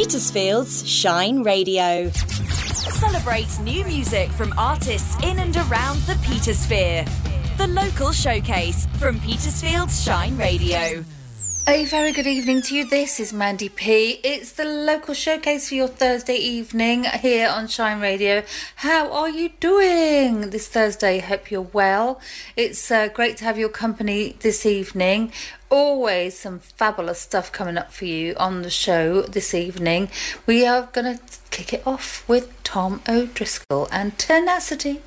Petersfield's Shine Radio. Celebrate new music from artists in and around the Petersphere. The local showcase from Petersfield's Shine Radio. A very good evening to you. This is Mandy P. It's the local showcase for your Thursday evening here on Shine Radio. How are you doing this Thursday? Hope you're well. It's great to have your company this evening. Always some fabulous stuff coming up for you on the show this evening. We are going to kick it off with Tom O'Driscoll and Tenacity.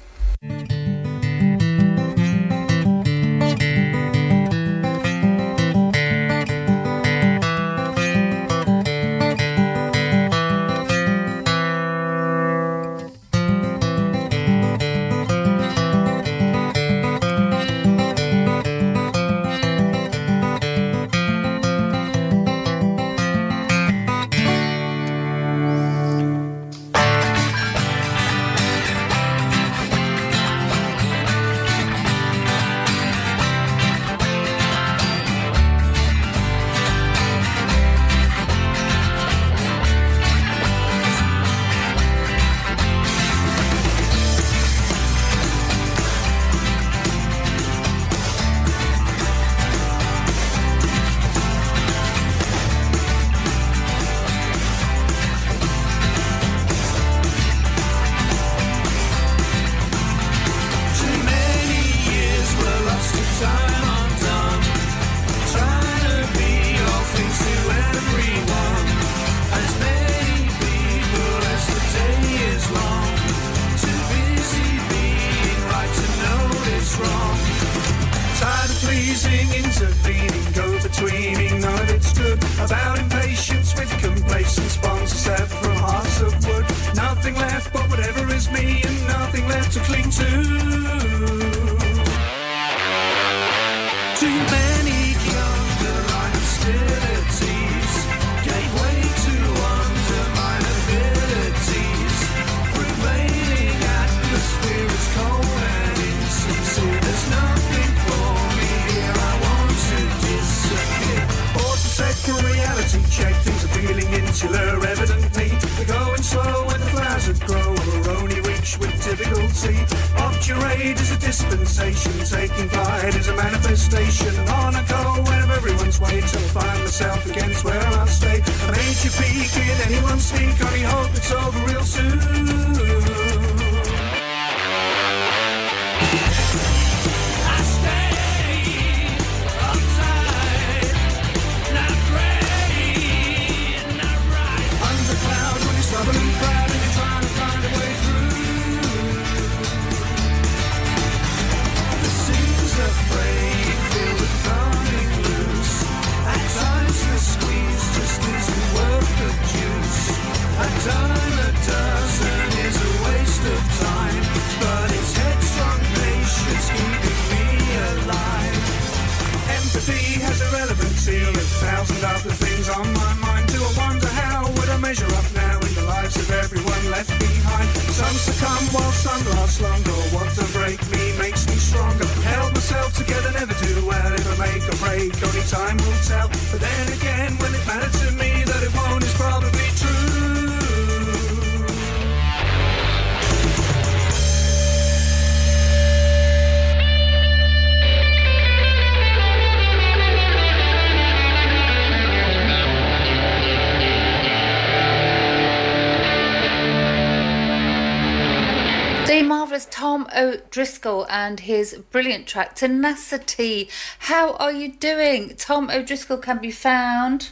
Tom O'Driscoll and his brilliant track Tenacity. How are you doing? Tom O'Driscoll can be found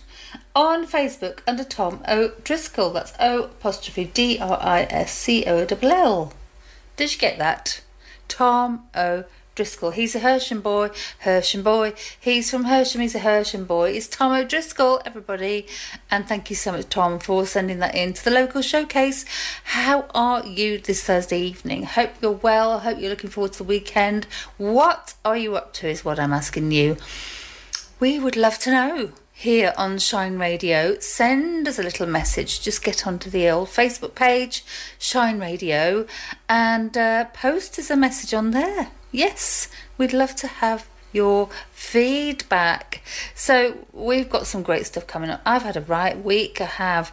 on Facebook under Tom O'Driscoll. That's O'DRISCOLL. Did you get that? Tom O'Driscoll. He's a Hersham boy. He's from Hersham. He's a Hersham boy. It's Tom O'Driscoll, everybody. And thank you so much, Tom, for sending that in to the local showcase. How are you this Thursday evening? Hope you're well. Hope you're looking forward to the weekend. What are you up to is what I'm asking you. We would love to know here on Shine Radio. Send us a little message. Just get onto the old Facebook page, Shine Radio, and post us a message on there. Yes, we'd love to have your feedback. So we've got some great stuff coming up. I've had a right week. I've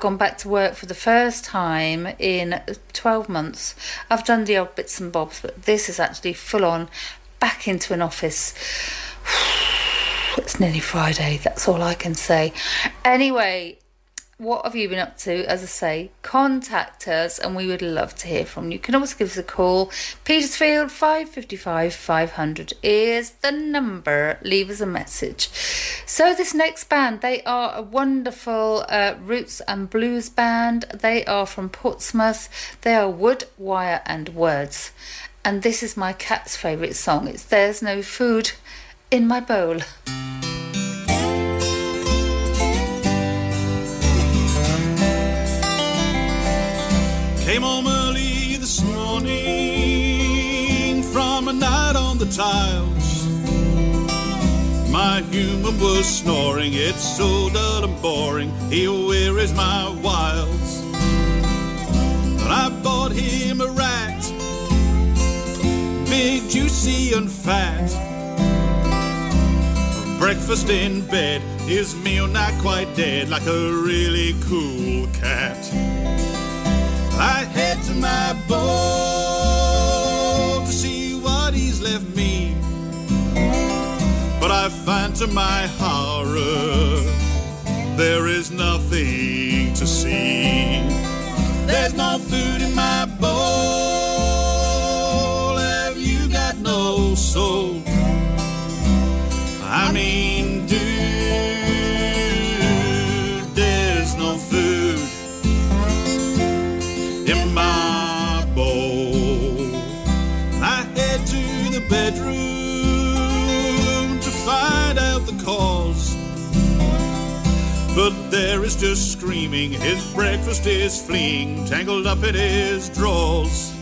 gone back to work for the first time in 12 months. I've done the odd bits and bobs, but this is actually full on back into an office. It's nearly Friday, that's all I can say. Anyway, what have you been up to? As I say, contact us and we would love to hear from you. You can always give us a call. Petersfield 555 500 is the number. Leave us a message. So this next band, they are a wonderful roots and blues band. They are from Portsmouth. They are Wood, Wire and Words. And this is my cat's favourite song. It's There's No Food in My Bowl. Came home early this morning from a night on the tiles. My human was snoring, it's so dull and boring, he wearies my wiles. But I bought him a rat, big, juicy and fat. Breakfast in bed, his meal not quite dead, like a really cool cat. I head to my bowl to see what he's left me, but I find to my horror there is nothing to see. There's no food in my bowl. Have you got no soul? I mean, dude, there's no food in my bowl. I head to the bedroom to find out the cause, but there is just screaming. His breakfast is fleeing, tangled up in his drawers.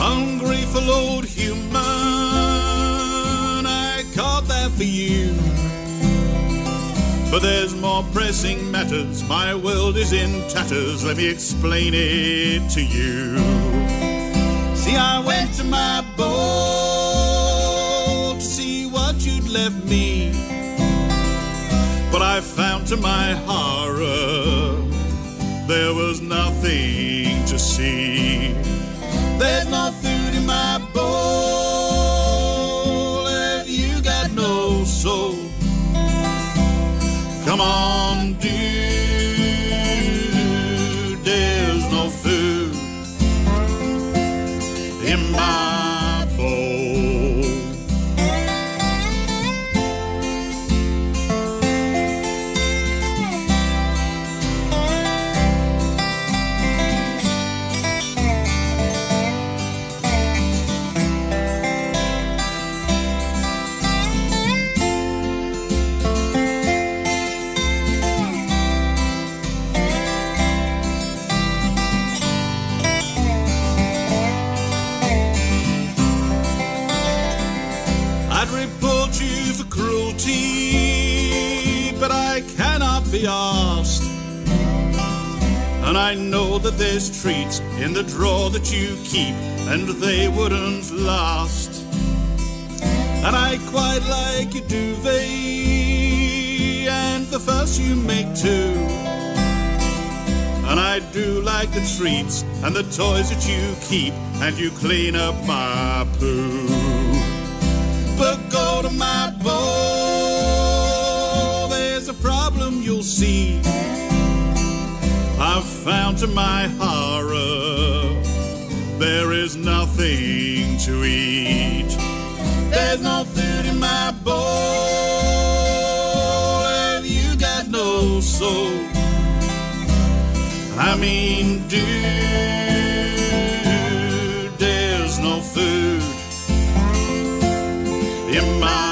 Ungrateful old human, I caught that for you, but there's more pressing matters. My world is in tatters. Let me explain it to you. See, I went to my bowl to see what you'd left me, but I found to my horror there was nothing to see. There's no food in my bowl. Have you got no soul? Come on, dude, there's no food in my bowl. But I cannot be asked, and I know that there's treats in the drawer that you keep, and they wouldn't last. And I quite like your duvet and the fuss you make too, and I do like the treats and the toys that you keep, and you clean up my poo. But go to my bowl, a problem you'll see. I've found to my horror there is nothing to eat. There's no food in my bowl. Have you got no soul? I mean, dude, there's no food in my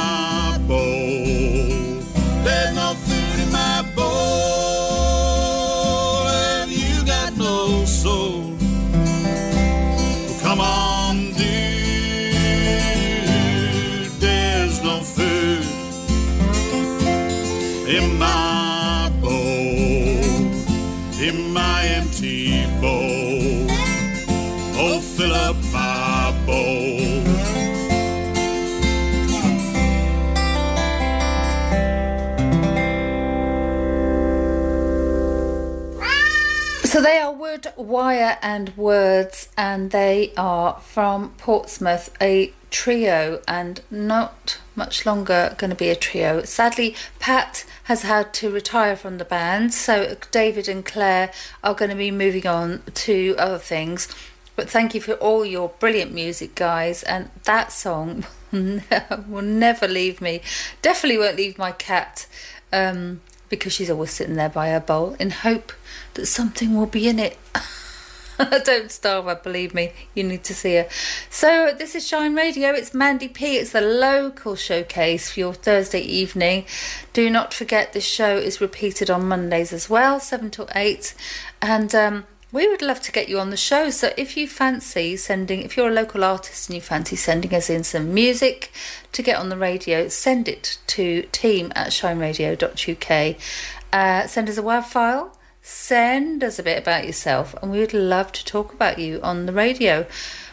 in my bowl, in my empty bowl. So they are Wood, Wire and Words, and they are from Portsmouth, a trio, and not much longer going to be a trio. Sadly, Pat has had to retire from the band, so David and Claire are going to be moving on to other things. But thank you for all your brilliant music, guys, and that song will never leave me. Definitely won't leave my cat, because she's always sitting there by her bowl in hope that something will be in it. Don't starve her, believe me. You need to see her. So this is Shine Radio. It's Mandy P. It's the local showcase for your Thursday evening. Do not forget this show is repeated on Mondays as well, 7 till 8. And we would love to get you on the show. So if you fancy sending, if you're a local artist and you fancy sending us in some music to get on the radio, send it to team@shineradio.uk. Send us a WAV file. Send us a bit about yourself, and we would love to talk about you on the radio.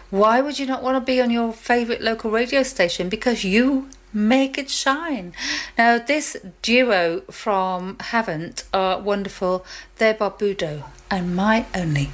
Why would you not want to be on your favourite local radio station? Because you make it shine. Now, this duo from Havant are wonderful. They're Barbudo and My Only.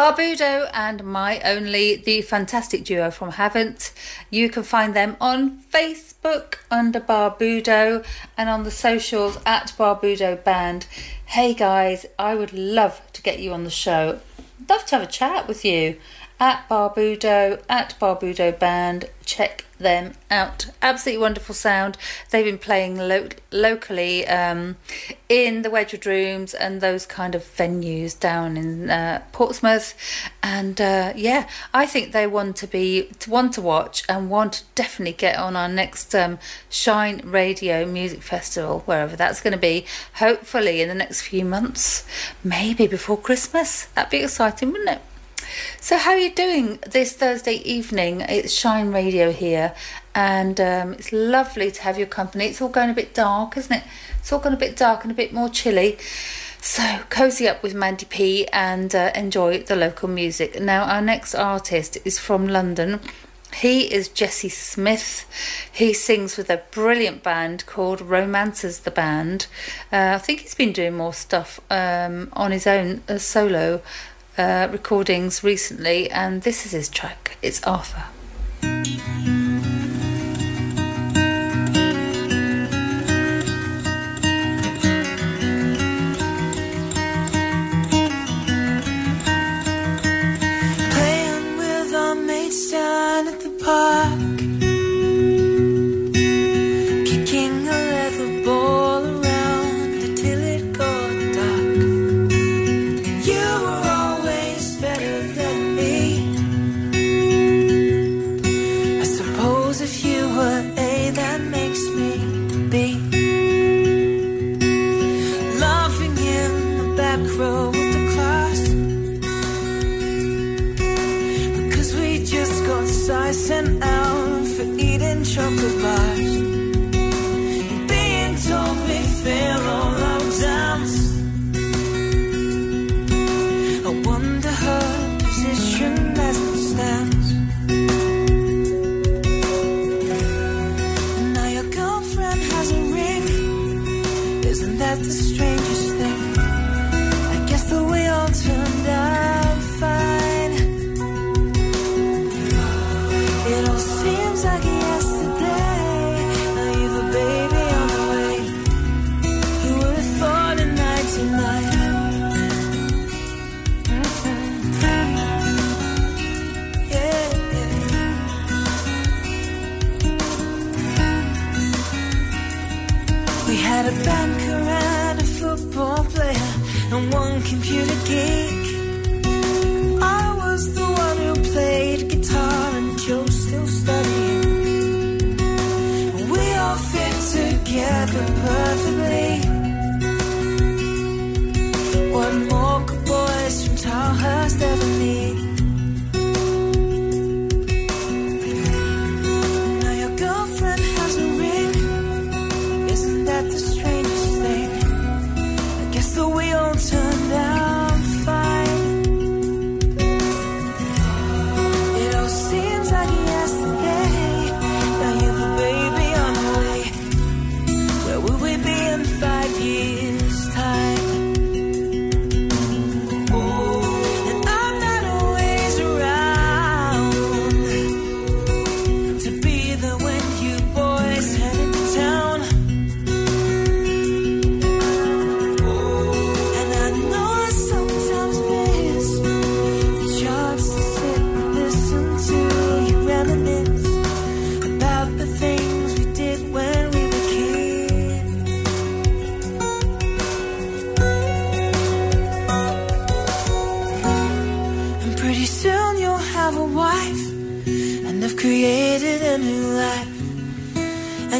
Barbudo and My Only, the fantastic duo from Havant. You can find them on Facebook under Barbudo and on the socials at Barbudo Band. Hey guys, I would love to get you on the show. Love to have a chat with you. At Barbudo Band. Check them out. Absolutely wonderful sound. They've been playing locally in the Wedgwood Rooms and those kind of venues down in Portsmouth. And yeah, I think they're one to watch and one to definitely get on our next Shine Radio Music Festival, wherever that's going to be, hopefully in the next few months, maybe before Christmas. That'd be exciting, wouldn't it? So how are you doing this Thursday evening? It's Shine Radio here, and it's lovely to have your company. It's all going a bit dark, isn't it? It's all gone a bit dark and a bit more chilly. So cozy up with Mandy P and enjoy the local music. Now, our next artist is from London. He is Jesse Smith. He sings with a brilliant band called Romancers, the Band. I think he's been doing more stuff on his own solo recordings recently, and this is his track. It's Arthur. Playing with our mates down at the park, kicking a leather ball around until it got dark. You were sent out for eating chocolate bars, being told we fail all our exams. I wonder her position as it stands. And now your girlfriend has a ring. Isn't that the strangest thing? I guess the way all turned out fine. Seems like yesterday. Now you've a baby on the way. Who would have thought a night tonight? Yeah. We had a banker and a football player and one computer geek. I was the one who played guitar and Joe studying. We all fit together perfectly. What more could boys from Tilehurst ever need? Now your girlfriend has a ring. Isn't that the strangest thing? I guess the wheel turned out fine. It all seems like yesterday.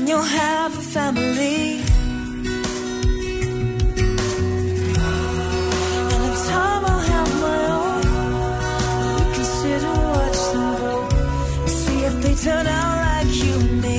You'll have a family, and in time I'll have my own. We consider watch them grow and see if they turn out like you and me.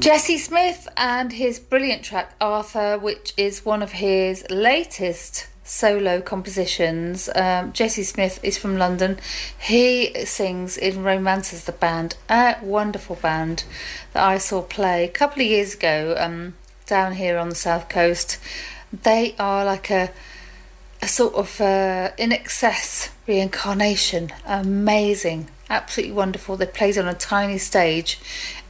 Jesse Smith and his brilliant track Arthur, which is one of his latest solo compositions. Jesse Smith is from London. He sings in Romancers, the Band, a wonderful band that I saw play a couple of years ago down here on the south coast. They are like a sort of In Excess reincarnation. Amazing, absolutely wonderful. They played on a tiny stage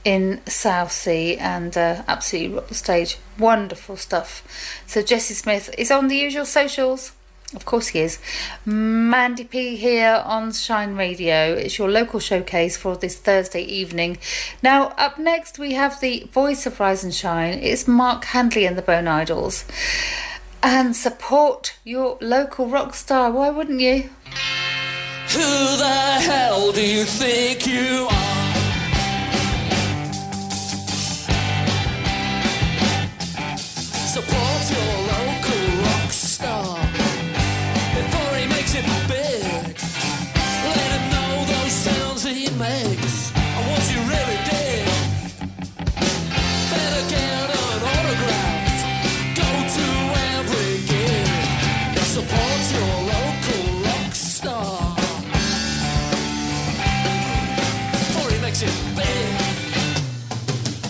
in Southsea and absolutely rock the stage. Wonderful stuff. So Jesse Smith is on the usual socials, of course he is. Mandy P here on Shine Radio. It's your local showcase for this Thursday evening. Now up next we have the voice of Rise and Shine. It's Mark Handley and the Bone Idols. And support your local rock star, why wouldn't you? Who the hell do you think you are? Support your local rock star before he makes it big. Let him know those sounds he makes and what you really did. Better get an autograph, go to every gig. Support your local rock star before he makes it big.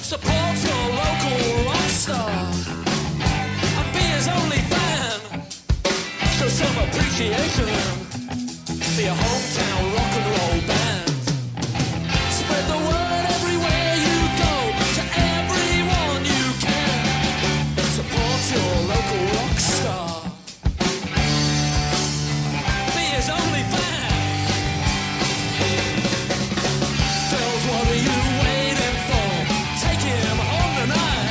Support your local rock star. Only fan, show some appreciation for your hometown rock and roll band. Spread the word everywhere you go, to everyone you can. Support your local rock star, be his only fan. Girls, what are you waiting for? Take him home tonight.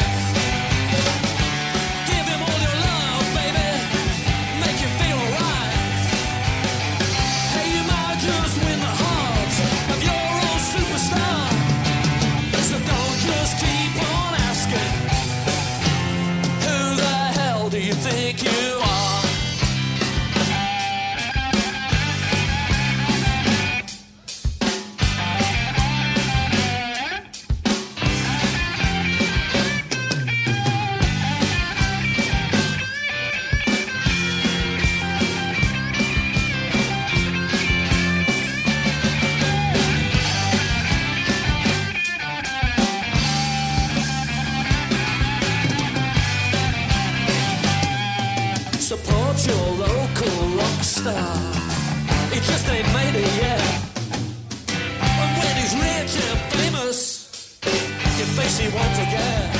He just ain't made it yet. And when he's rich and famous, your face he won't forget.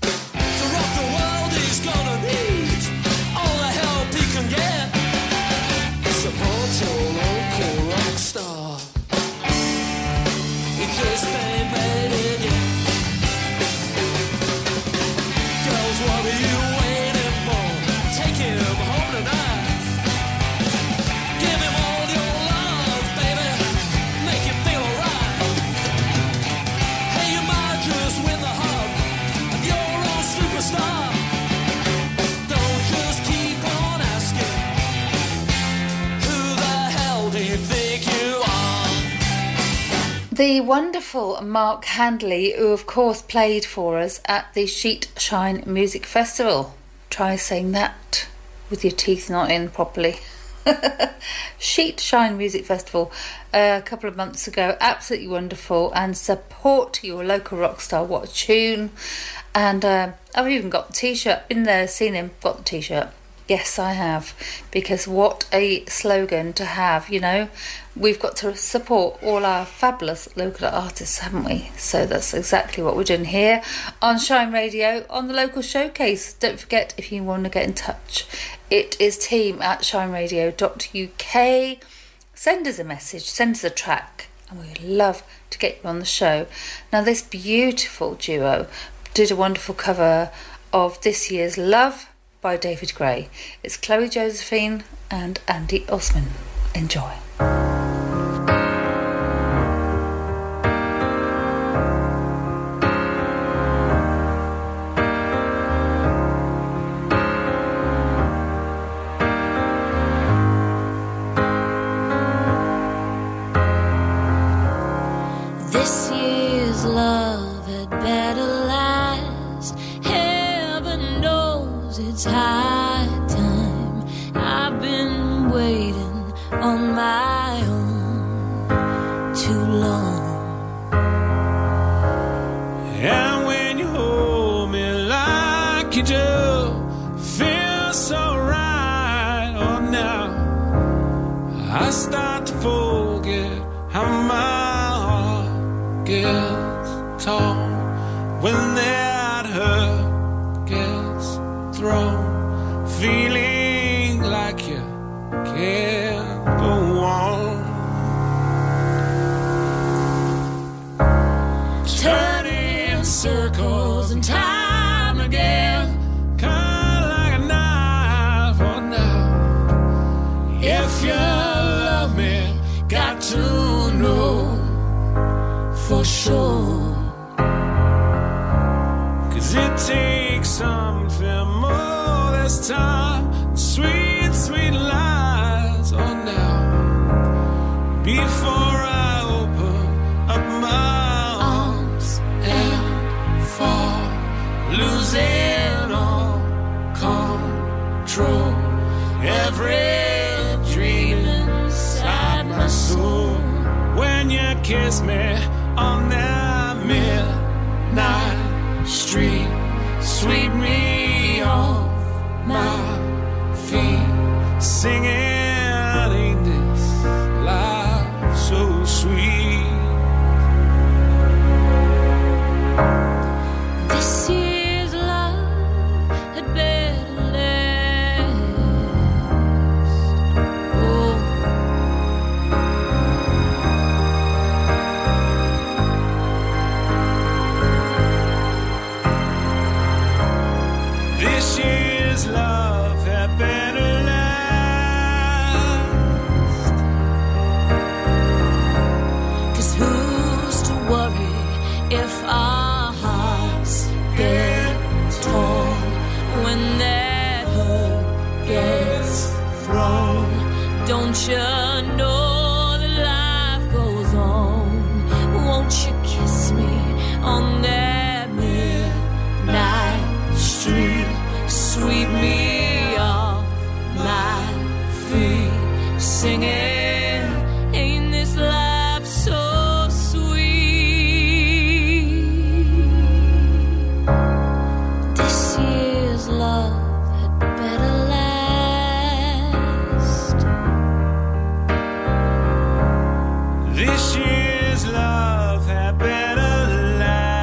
To rock the world he's gonna need all the help he can get. Support your local rock star, he just ain't made it yet. Girls, what are you waiting for? Take him home tonight. The wonderful Mark Handley, who of course played for us at the Sheet Shine Music Festival. Try saying that with your teeth not in properly. Sheet Shine Music Festival a couple of months ago. Absolutely wonderful. And support your local rock star. What a tune. And I've even got the t-shirt. Been there, seen him, got the t-shirt. Yes, I have, because what a slogan to have, you know. We've got to support all our fabulous local artists, haven't we? So that's exactly what we're doing here on Shine Radio, on the local showcase. Don't forget, if you want to get in touch, it is team@shineradio.uk. Send us a message, send us a track, and we'd love to get you on the show. Now, this beautiful duo did a wonderful cover of this year's Love by David Gray. It's Chloe Josephine and Andy Osman. Enjoy. This year's love had better last. Heaven knows it's high time I start to forget how my heart gets torn when that hurt gets thrown, feeling like you can't go on, turning circles and time again, kind of like a knife on now. If you love me, got to know for sure. It takes something more this time, sweet, sweet lies on now, before I open up my arms and fall, losing all control, every dream inside my soul. When you kiss me on that midnight street, sweep me off my feet, singing, ain't this life so sweet? This year's love had better love had better last. 'Cause who's to worry if our hearts get torn when that hurt gets thrown? Don't you know that life goes on? Won't you kiss me on that midnight street? Sweep me off my feet, singing, ain't this life so sweet? This year's love had better last. This year's love had better last.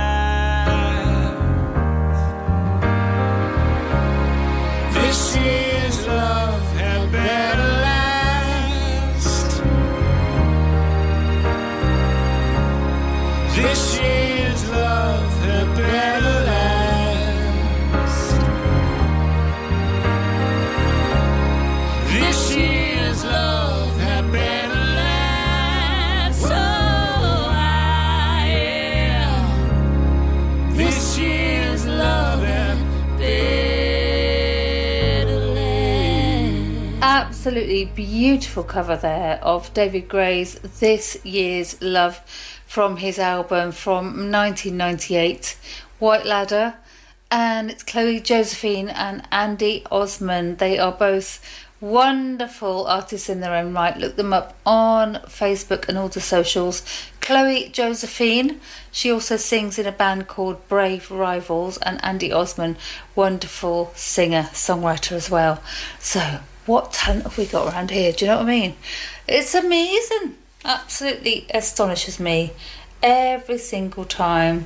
Absolutely beautiful cover there of David Gray's This Year's Love from his album from 1998, White Ladder, and it's Chloe Josephine and Andy Osman. They are both wonderful artists in their own right. Look them up on Facebook and all the socials. Chloe Josephine, she also sings in a band called Brave Rivals, and Andy Osman, wonderful singer, songwriter as well. So what talent have we got around here? Do you know what I mean? It's amazing. Absolutely astonishes me every single time.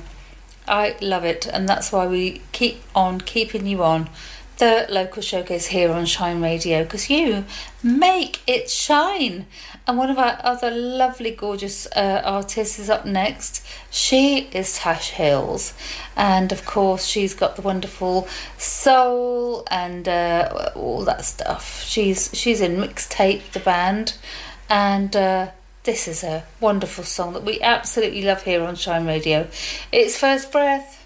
I love it, and that's why we keep on keeping you on the local showcase here on Shine Radio, because you make it shine. And one of our other lovely, gorgeous artists is up next. She is Tash Hills, and of course she's got the wonderful soul and all that stuff. She's in Mixtape, the band, and this is a wonderful song that we absolutely love here on Shine Radio. It's First Breath.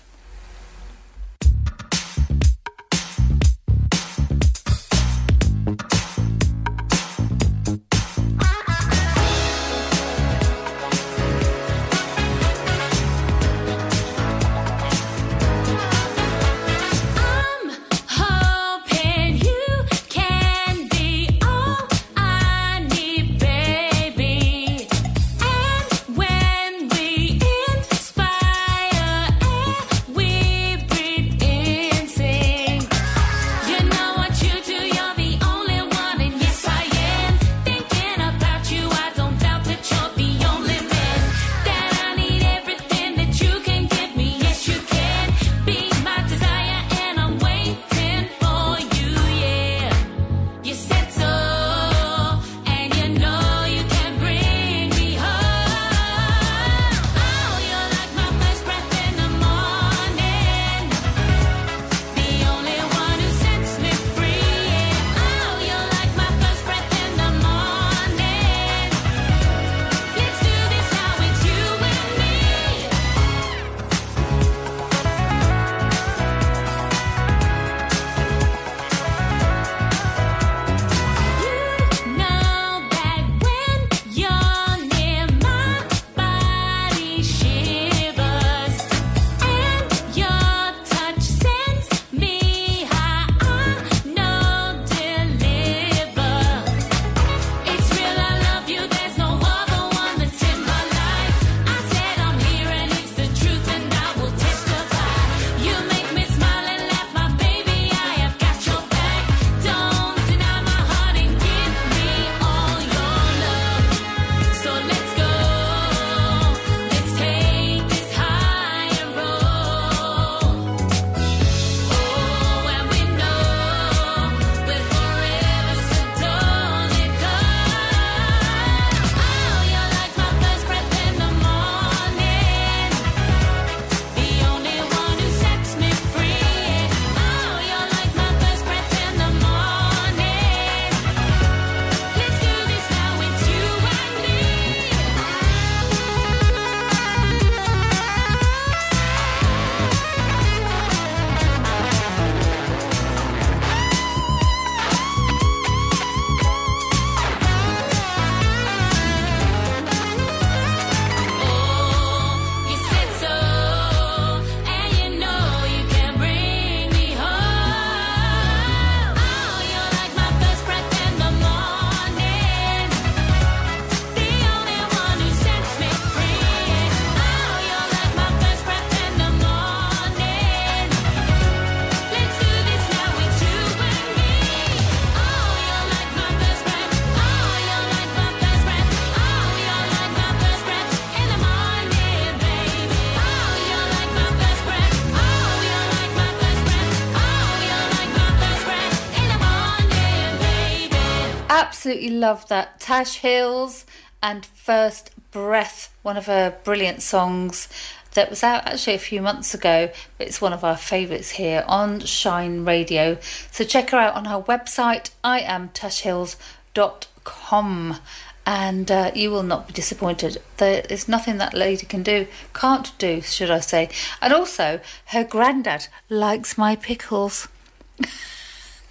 absolutely love that. Tash Hills and First Breath, one of her brilliant songs that was out actually a few months ago, but it's one of our favourites here on Shine Radio. So check her out on her website, iamtashhills.com, and you will not be disappointed. There is nothing that lady can do, can't do, should I say. And also, her granddad likes my pickles.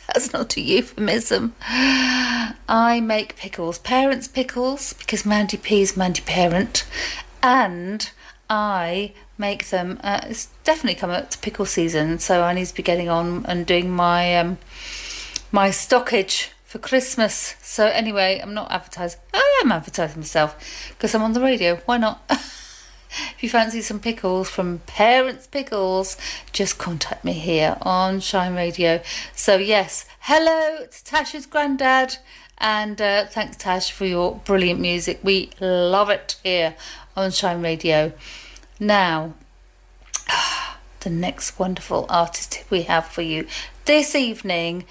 That's not a euphemism. I make pickles. Parents Pickles, because Mandy P is Mandy Parent. And I make them. It's definitely come up to pickle season, so I need to be getting on and doing my my stockage for Christmas. So anyway, I'm not advertising. I am advertising myself because I'm on the radio. Why not? If you fancy some pickles from Parents Pickles, just contact me here on Shine Radio. So yes, hello to Tash's granddad, and thanks Tash for your brilliant music. We love it here on Shine Radio. Now, the next wonderful artist we have for you this evening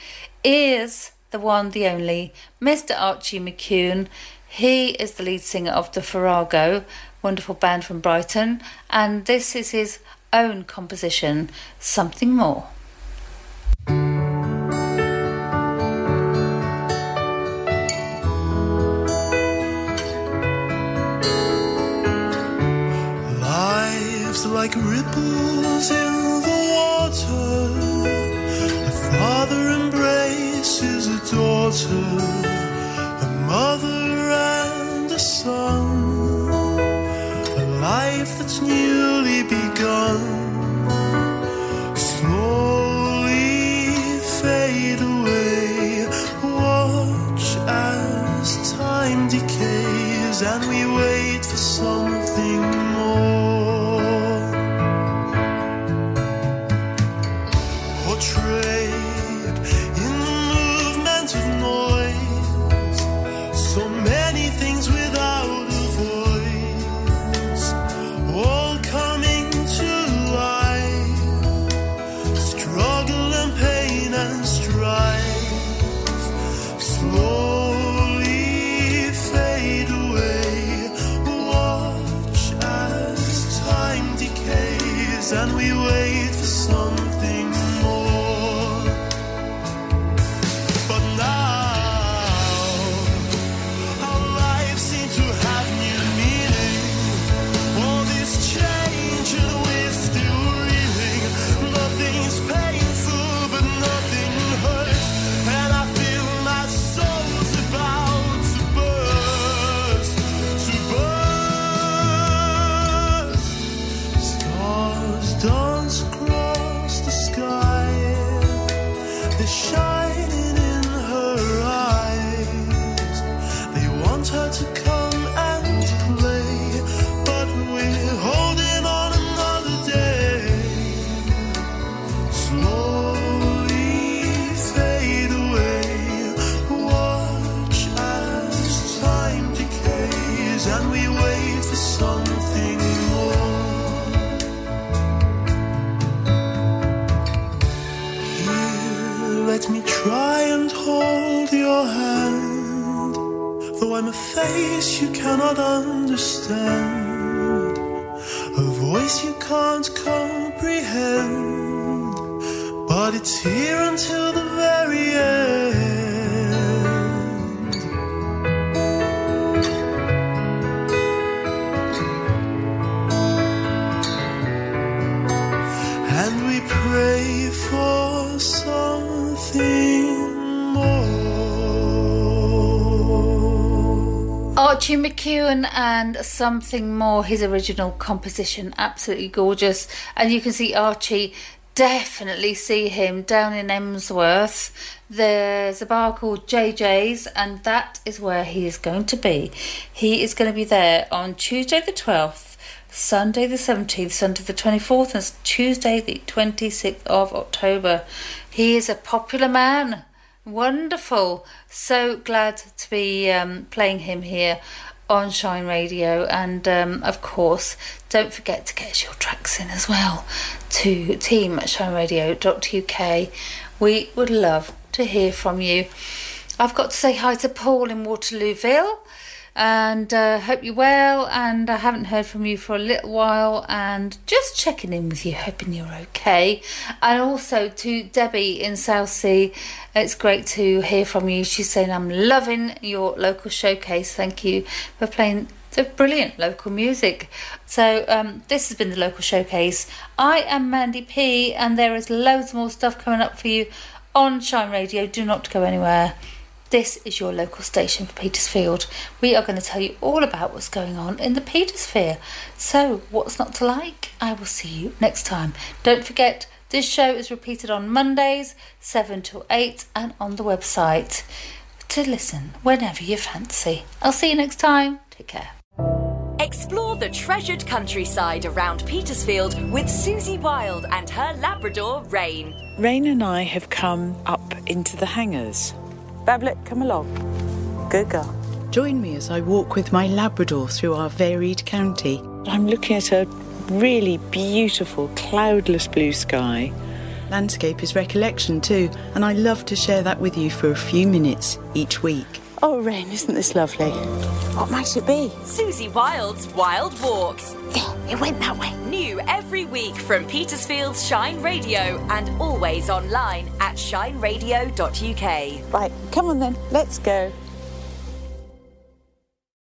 is the one, the only, Mr. Archie McKeown. He is the lead singer of The Faragoe, wonderful band from Brighton, and this is his own composition, Something More. Lives like ripples in the water, a father embraces a daughter, a mother and a son. Life that's newly begun slowly fade away. Watch as time decays and we wait for something more. Portrayed in the movement of noise, so many things without a voice, all coming to life, struggle and pain and strife, slowly fade away. Watch as time decays and we wait for something more. But now our lives seem to have new meaning. All this change and we're still reeling. Nothing's painful but nothing hurts, and I feel my soul's about to burst, to burst. Stars dance across the sky, they're shining in her eyes. They want her to come and play, but we're holding on another day. Slowly fade away. Watch as time decays and we wait for something more. Here, let me try and hold your hand, though I'm a face you cannot understand, a voice you can't comprehend, but it's here until the very end. And we pray for something more. Archie McKeown and Something More, his original composition, absolutely gorgeous. And you can see Archie, definitely see him down in Emsworth. There's a bar called JJ's, and that is where he is going to be. He is going to be there on Tuesday the 12th, Sunday the 17th, Sunday the 24th, and Tuesday the 26th of October. He is a popular man. Wonderful. So glad to be playing him here on Shine Radio. And of course, don't forget to get your tracks in as well to team@shineradio.uk. We would love to hear from you. I've got to say hi to Paul in Waterlooville, and hope you're well, and I haven't heard from you for a little while, and just checking in with you, hoping you're okay. And also to Debbie in Southsea, it's great to hear from you. She's saying, I'm loving your local showcase, thank you for playing the brilliant local music. So this has been the local showcase. I am Mandy P, and there is loads more stuff coming up for you on Shine Radio. Do not go anywhere. This is your local station for Petersfield. We are going to tell you all about what's going on in the Petersphere. So, what's not to like? I will see you next time. Don't forget, this show is repeated on Mondays, 7 to 8, and on the website to listen whenever you fancy. I'll see you next time. Take care. Explore the treasured countryside around Petersfield with Susie Wilde and her Labrador, Rain. Rain and I have come up into the hangars. Bablet, come along. Good girl. Join me as I walk with my Labrador through our varied county. I'm looking at a really beautiful cloudless blue sky. Landscape is recollection too, and I love to share that with you for a few minutes each week. Oh, Rain, isn't this lovely? What might it be? Susie Wilde's Wild Walks. There, it went that way. New every week from Petersfield's Shine Radio, and always online at shineradio.uk. Right, come on then, let's go.